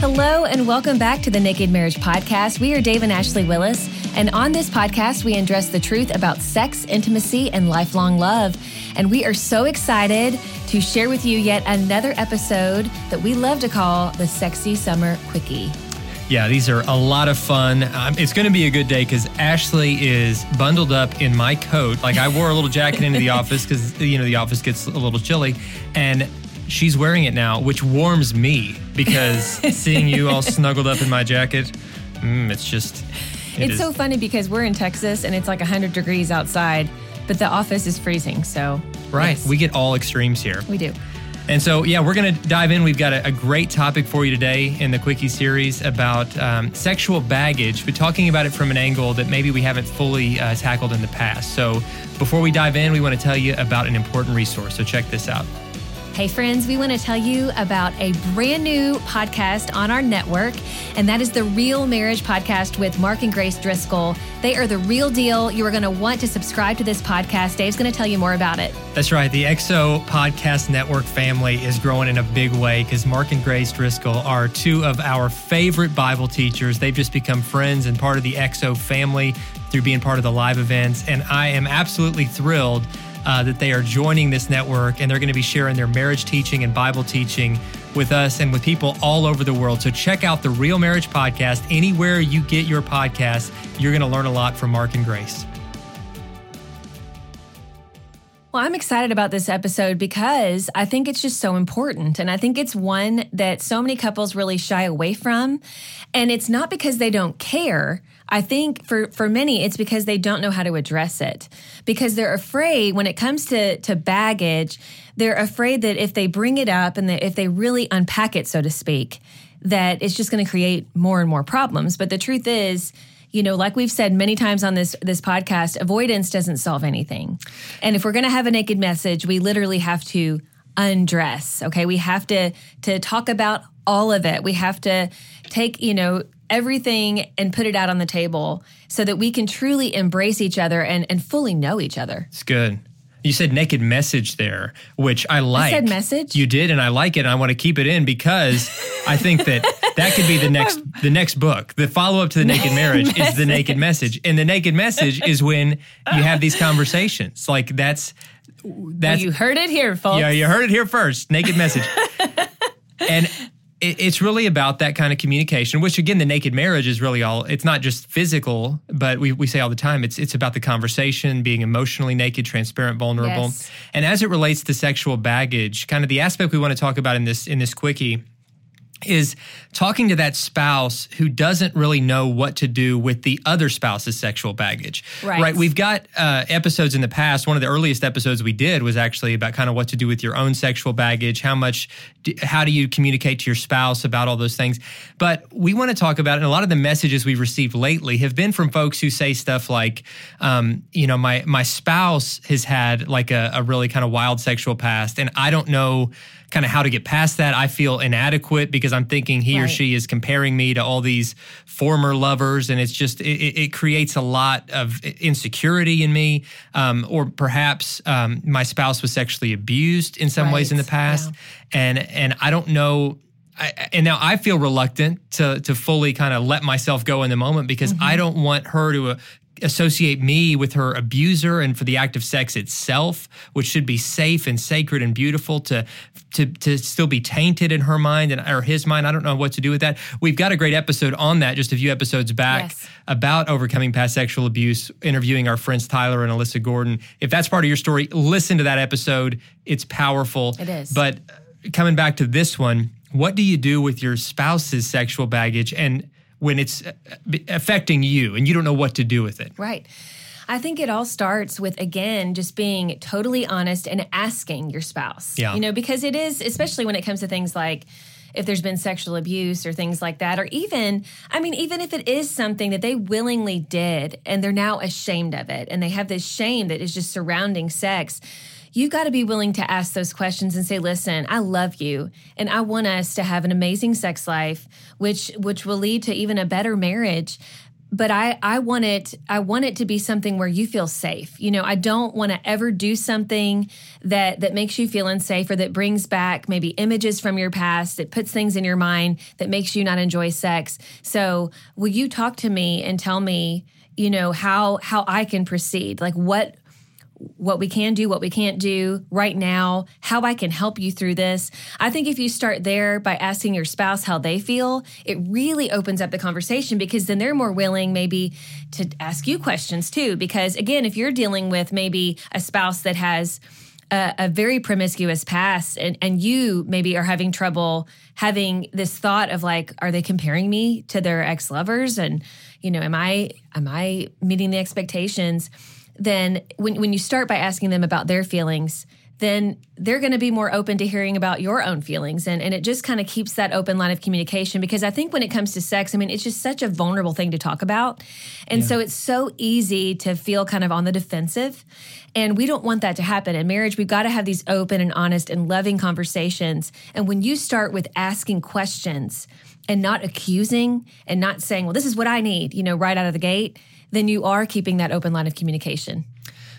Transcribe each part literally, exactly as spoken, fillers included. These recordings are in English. Hello, and welcome back to the Naked Marriage Podcast. We are Dave and Ashley Willis, and on this podcast, we address the truth about sex, intimacy, and lifelong love. And we are so excited to share with you yet another episode that we love to call the Sexy Summer Quickie. Yeah, these are a lot of fun. Um, it's going to be a good day because Ashley is bundled up in my coat. Like, I wore a little jacket into the office because, you know, the office gets a little chilly. And she's wearing it now, which warms me because seeing you all snuggled up in my jacket, mm, it's just... It it's so funny because we're in Texas and it's like one hundred degrees outside, but the office is freezing, so... Right. Yes. We get all extremes here. We do. And so, yeah, we're going to dive in. We've got a, a great topic for you today in the Quickie series about um, sexual baggage, but talking about it from an angle that maybe we haven't fully uh, tackled in the past. So before we dive in, we want to tell you about an important resource. So check this out. Hey friends, we want to tell you about a brand new podcast on our network, and that is The Real Marriage Podcast with Mark and Grace Driscoll. They are the real deal. You are going to want to subscribe to this podcast. Dave's going to tell you more about it. That's right. The X O Podcast Network family is growing in a big way because Mark and Grace Driscoll are two of our favorite Bible teachers. They've just become friends and part of the X O family through being part of the live events, and I am absolutely thrilled Uh, that they are joining this network, and they're going to be sharing their marriage teaching and Bible teaching with us and with people all over the world. So check out The Real Marriage Podcast. Anywhere you get your podcast, you're going to learn a lot from Mark and Grace. Well, I'm excited about this episode because I think it's just so important. And I think it's one that so many couples really shy away from. And it's not because they don't care. I think for, for many, it's because they don't know how to address it. Because they're afraid when it comes to, to baggage, they're afraid that if they bring it up and that if they really unpack it, so to speak, that it's just going to create more and more problems. But the truth is, you know, like we've said many times on this this podcast, avoidance doesn't solve anything. And if we're going to have a naked message, we literally have to undress, okay? We have to to talk about all of it. We have to take, you know, everything and put it out on the table so that we can truly embrace each other and, and fully know each other. It's good. You said naked message there, which I like. I said message? You did, and I like it, and I want to keep it in because I think that that could be the next the next book. The follow-up to The Naked Marriage message. Is The Naked Message. And The Naked Message is when you have these conversations. Like, that's... that's well, you heard it here, folks. Yeah, you heard it here first. Naked Message. And... It's really about that kind of communication, which, again, the naked marriage is really all, it's not just physical, but we, we say all the time, it's it's about the conversation, being emotionally naked, transparent, vulnerable. Yes. And as it relates to sexual baggage, kind of the aspect we want to talk about in this in this quickie is talking to that spouse who doesn't really know what to do with the other spouse's sexual baggage, right? right? We've got uh, episodes in the past. One of the earliest episodes we did was actually about kind of what to do with your own sexual baggage, how much, do, how do you communicate to your spouse about all those things? But we want to talk about it, and a lot of the messages we've received lately have been from folks who say stuff like, um, you know, my my spouse has had like a, a really kind of wild sexual past, and I don't know kind of how to get past that. I feel inadequate because I'm thinking he right. or she is comparing me to all these former lovers, and it's just, it, it creates a lot of insecurity in me, um, or perhaps um, my spouse was sexually abused in some right. ways in the past, yeah. and and I don't know, I, and now I feel reluctant to to fully kind of let myself go in the moment because mm-hmm. I don't want her to uh, associate me with her abuser and for the act of sex itself, which should be safe and sacred and beautiful, to to to still be tainted in her mind and or his mind. I don't know what to do with that. We've got a great episode on that just a few episodes back yes. about overcoming past sexual abuse, interviewing our friends Tyler and Alyssa Gordon. If that's part of your story, listen to that episode. It's powerful. It is. But coming back to this one, what do you do with your spouse's sexual baggage and when it's affecting you and you don't know what to do with it? Right. I think it all starts with, again, just being totally honest and asking your spouse. Yeah. You know, because it is, especially when it comes to things like if there's been sexual abuse or things like that, or even, I mean, even if it is something that they willingly did and they're now ashamed of it and they have this shame that is just surrounding sex, you've got to be willing to ask those questions and say, listen, I love you, and I want us to have an amazing sex life, which which will lead to even a better marriage. But I, I want it, I want it to be something where you feel safe. You know, I don't want to ever do something that, that makes you feel unsafe or that brings back maybe images from your past, that puts things in your mind that makes you not enjoy sex. So will you talk to me and tell me, you know, how, how I can proceed? Like what, what we can do, what we can't do right now, how I can help you through this. I think if you start there by asking your spouse how they feel, it really opens up the conversation, because then they're more willing maybe to ask you questions too. Because again, if you're dealing with maybe a spouse that has a, a very promiscuous past and, and you maybe are having trouble having this thought of like, are they comparing me to their ex-lovers? And, you know, am I, am I meeting the expectations? Then when when you start by asking them about their feelings, then they're going to be more open to hearing about your own feelings. And, and it just kind of keeps that open line of communication, because I think when it comes to sex, I mean, it's just such a vulnerable thing to talk about. And yeah. so it's so easy to feel kind of on the defensive. And we don't want that to happen. In marriage, we've got to have these open and honest and loving conversations. And when you start with asking questions and not accusing and not saying, well, this is what I need, you know, right out of the gate, then you are keeping that open line of communication.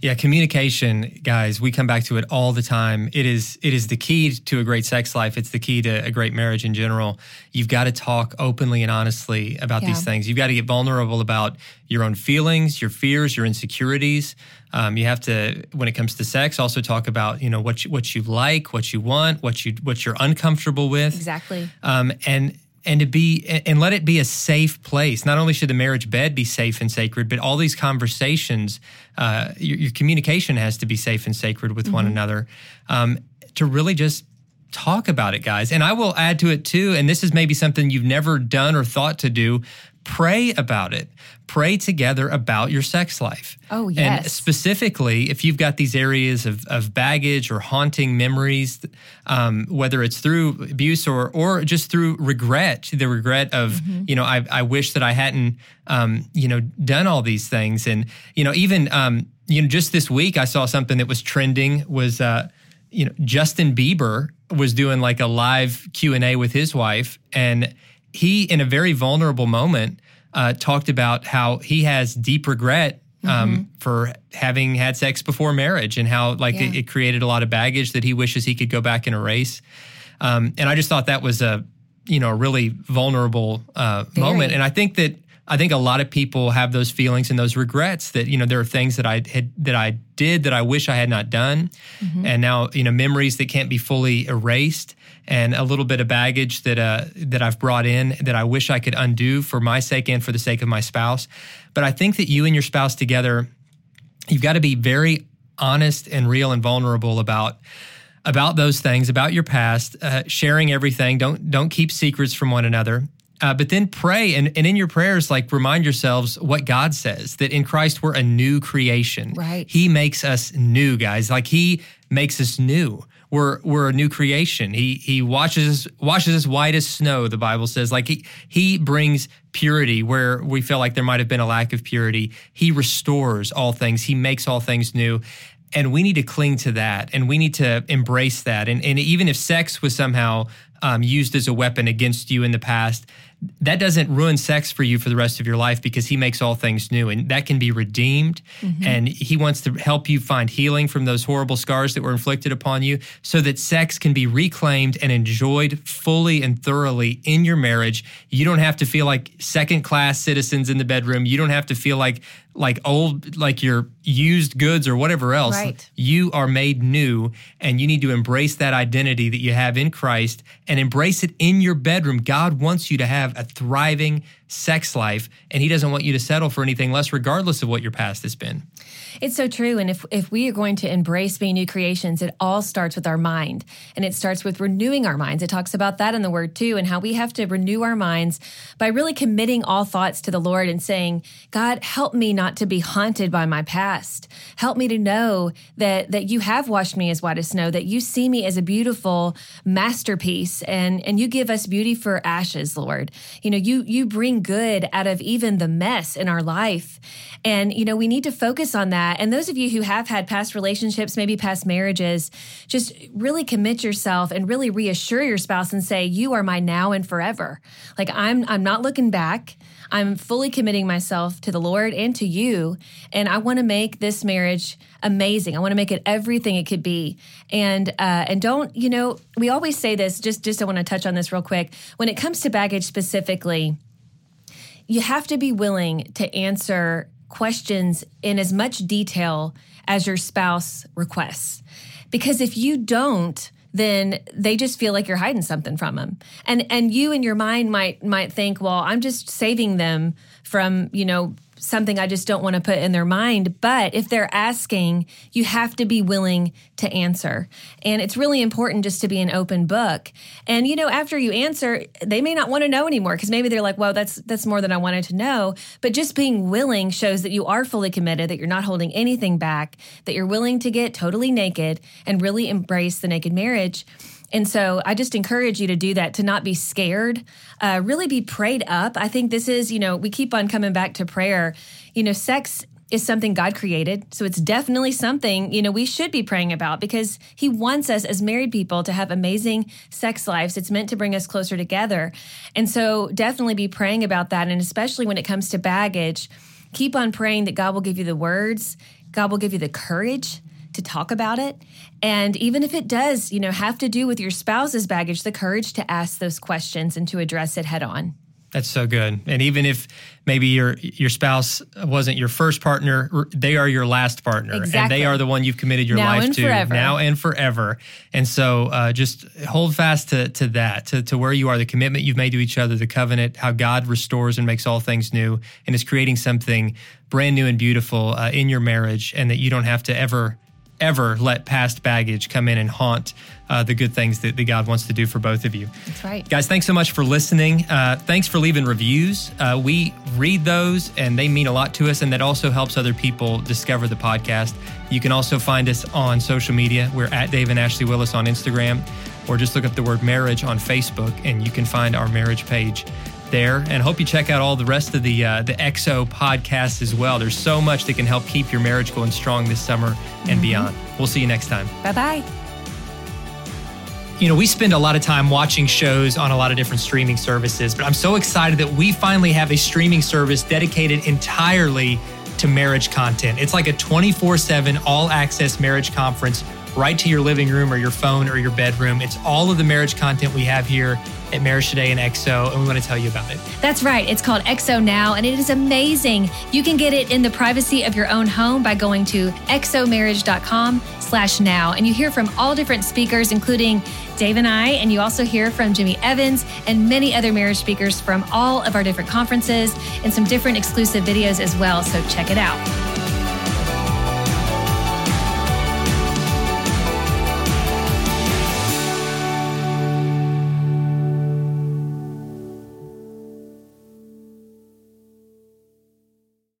Yeah, communication, guys, we come back to it all the time. It is it is the key to a great sex life. It's the key to a great marriage in general. You've got to talk openly and honestly about yeah. these things. You've got to get vulnerable about your own feelings, your fears, your insecurities. Um, you have to, when it comes to sex, also talk about, you know, what you, what you like, what you want, what you what you're uncomfortable with. Exactly. Um, and And to be, and let it be a safe place. Not only should the marriage bed be safe and sacred, but all these conversations, uh, your, your communication has to be safe and sacred with mm-hmm. one another, um, to really just talk about it, guys. And I will add to it too, and this is maybe something you've never done or thought to do, pray about it. Pray together about your sex life. Oh, yes. And specifically, if you've got these areas of, of baggage or haunting memories, um, whether it's through abuse or or just through regret, the regret of, mm-hmm. you know, I, I wish that I hadn't, um, you know, done all these things. And, you know, even, um, you know, just this week, I saw something that was trending was, uh, you know, Justin Bieber was doing like a live Q and A with his wife, and he, in a very vulnerable moment, uh, talked about how he has deep regret um, mm-hmm. for having had sex before marriage, and how like yeah. it, it created a lot of baggage that he wishes he could go back and erase. Um, and I just thought that was a, you know, a really vulnerable uh, moment. And I think that I think a lot of people have those feelings and those regrets that, you know, there are things that I had, that I did that I wish I had not done. Mm-hmm. And now, you know, memories that can't be fully erased, and a little bit of baggage that uh, that I've brought in that I wish I could undo for my sake and for the sake of my spouse. But I think that you and your spouse together, you've got to be very honest and real and vulnerable about about those things, about your past, uh, sharing everything. Don't don't keep secrets from one another. Uh, but then pray, and, and in your prayers, like, remind yourselves what God says, that in Christ we're a new creation. Right. He makes us new, guys. Like, He makes us new. We're we're a new creation. He he washes washes us white as snow, the Bible says. Like, he he brings purity where we feel like there might have been a lack of purity. He restores all things. He makes all things new. And we need to cling to that, and we need to embrace that. And and even if sex was somehow um, used as a weapon against you in the past, that doesn't ruin sex for you for the rest of your life, because He makes all things new, and that can be redeemed. Mm-hmm. And He wants to help you find healing from those horrible scars that were inflicted upon you, so that sex can be reclaimed and enjoyed fully and thoroughly in your marriage. You don't have to feel like second-class citizens in the bedroom. You don't have to feel like like old, like you're used goods or whatever else. Right. You are made new, and you need to embrace that identity that you have in Christ, and embrace it in your bedroom. God wants you to have a thriving sex life, and He doesn't want you to settle for anything less, regardless of what your past has been. It's so true. And if if we are going to embrace being new creations, it all starts with our mind, and it starts with renewing our minds. It talks about that in the Word too, and how we have to renew our minds by really committing all thoughts to the Lord and saying, God, help me not to be haunted by my past. Help me to know that that you have washed me as white as snow, that you see me as a beautiful masterpiece, and, and you give us beauty for ashes, Lord. You know, you you bring good out of even the mess in our life. And, you know, we need to focus on on that. And those of you who have had past relationships, maybe past marriages, just really commit yourself and really reassure your spouse and say, you are my now and forever. Like I'm, I'm not looking back. I'm fully committing myself to the Lord and to you. And I want to make this marriage amazing. I want to make it everything it could be. And, uh, and don't, you know, we always say this, just, just I want to touch on this real quick. When it comes to baggage specifically, you have to be willing to answer questions in as much detail as your spouse requests. Because if you don't, then they just feel like you're hiding something from them. And and you in your mind might might think, well, I'm just saving them from, you know, something I just don't want to put in their mind. But if they're asking, you have to be willing to answer. And it's really important just to be an open book. And, you know, after you answer, they may not want to know anymore because maybe they're like, well, that's that's more than I wanted to know. But just being willing shows that you are fully committed, that you're not holding anything back, that you're willing to get totally naked and really embrace the naked marriage. And so I just encourage you to do that, to not be scared, uh, really be prayed up. I think this is, you know, we keep on coming back to prayer. You know, sex is something God created. So it's definitely something, you know, we should be praying about because he wants us as married people to have amazing sex lives. It's meant to bring us closer together. And so definitely be praying about that. And especially when it comes to baggage, keep on praying that God will give you the words. God will give you the courage to talk about it. And even if it does, you know, have to do with your spouse's baggage, the courage to ask those questions and to address it head on. That's so good. And even if maybe your your spouse wasn't your first partner, they are your last partner. Exactly. And they are the one you've committed your life to now and forever. And so uh, just hold fast to to that, to, to where you are, the commitment you've made to each other, the covenant, how God restores and makes all things new and is creating something brand new and beautiful uh, in your marriage, and that you don't have to ever ever let past baggage come in and haunt uh, the good things that, that God wants to do for both of you. That's right. Guys, thanks so much for listening. Uh, thanks for leaving reviews. Uh, we read those and they mean a lot to us, and that also helps other people discover the podcast. You can also find us on social media. We're at Dave and Ashley Willis on Instagram, or just look up the word marriage on Facebook and you can find our marriage page there. And hope you check out all the rest of the uh, the X O podcast as well. There's so much that can help keep your marriage going strong this summer and mm-hmm. beyond. We'll see you next time. Bye-bye. You know, we spend a lot of time watching shows on a lot of different streaming services, but I'm so excited that we finally have a streaming service dedicated entirely to marriage content. It's like a twenty-four seven all-access marriage conference right to your living room or your phone or your bedroom. It's all of the marriage content we have here at Marriage Today and X O, and we want to tell you about it. That's right. It's called X O Now, and it is amazing. You can get it in the privacy of your own home by going to xomarriage.com slash now. And you hear from all different speakers, including Dave and I, and you also hear from Jimmy Evans and many other marriage speakers from all of our different conferences and some different exclusive videos as well. So check it out.